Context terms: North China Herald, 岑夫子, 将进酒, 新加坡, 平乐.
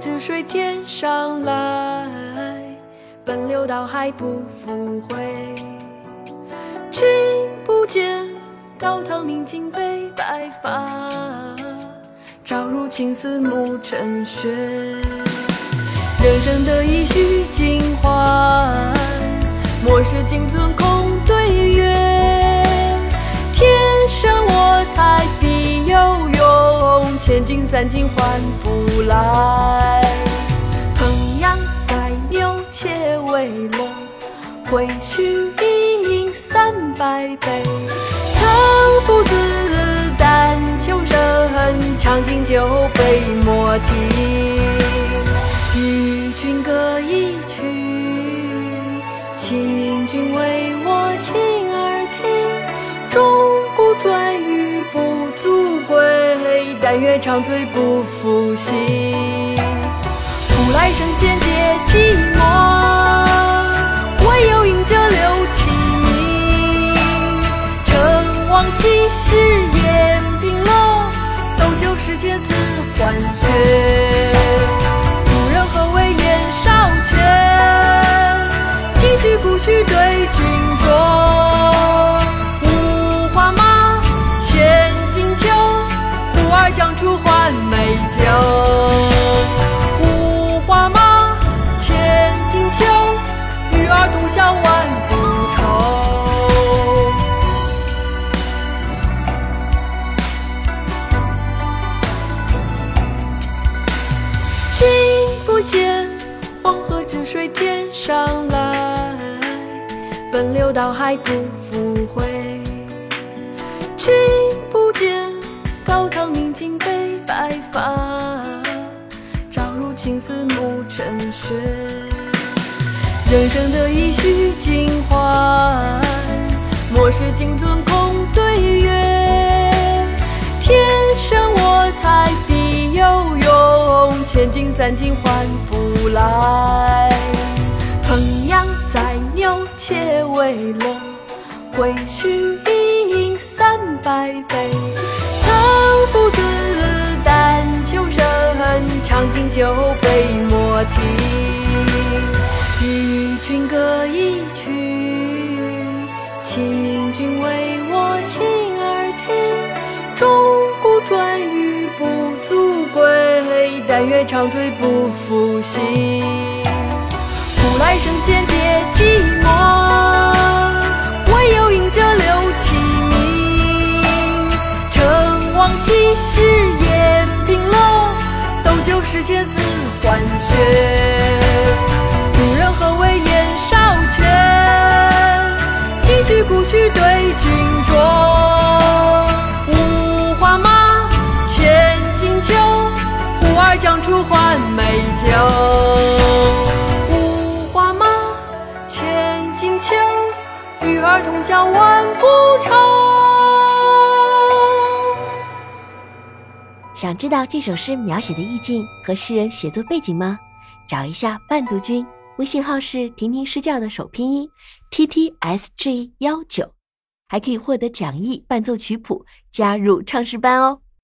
止水天上来，奔流到海不复回。君不见，高堂明镜悲白发，朝如青丝暮成雪。人生得意须尽欢，莫使金樽空对月。天生我材必有用，千金散尽还不来。衡阳载牛且为龙，会须一饮300杯。岑夫子，但求生，将进酒，杯莫停。与君歌一曲，请君为我倾耳听。终不转与不足贵，但愿长醉不复醒。古来圣贤皆寂寞，唯有饮者留其名。诚望昔时宴平乐，斗酒诗笺似欢谑。故去对君酌，五花马，千金裘，呼儿将出还美酒。五花马，千金裘，与尔同销万古愁。君不见，黄河之水天上来，奔流到海不复回。君不见，高堂明镜悲白发，朝如青丝暮成雪。人生得意须尽欢，莫使金樽空对月。天生我材必有用，千金散尽还不来。衡阳载牛且为龙，会须一饮300杯。岑夫子，但求生，将进酒，杯莫停。与君歌一曲，请君为我倾耳听。终不转与不足贵，但愿长醉不复醒。古来圣贤皆寂寞，唯有饮者留其名。诚望昔时宴平乐，斗酒诗笺似欢谑。古人何谓言少权，几句古曲对君酌。五花马，千金裘，呼儿将出还美酒。与尔同销万古愁。想知道这首诗描写的意境和诗人写作背景吗？找一下伴读君，微信号是婷婷诗教的首拼音 TTSG19， 还可以获得讲义、伴奏曲谱，加入唱诗班哦。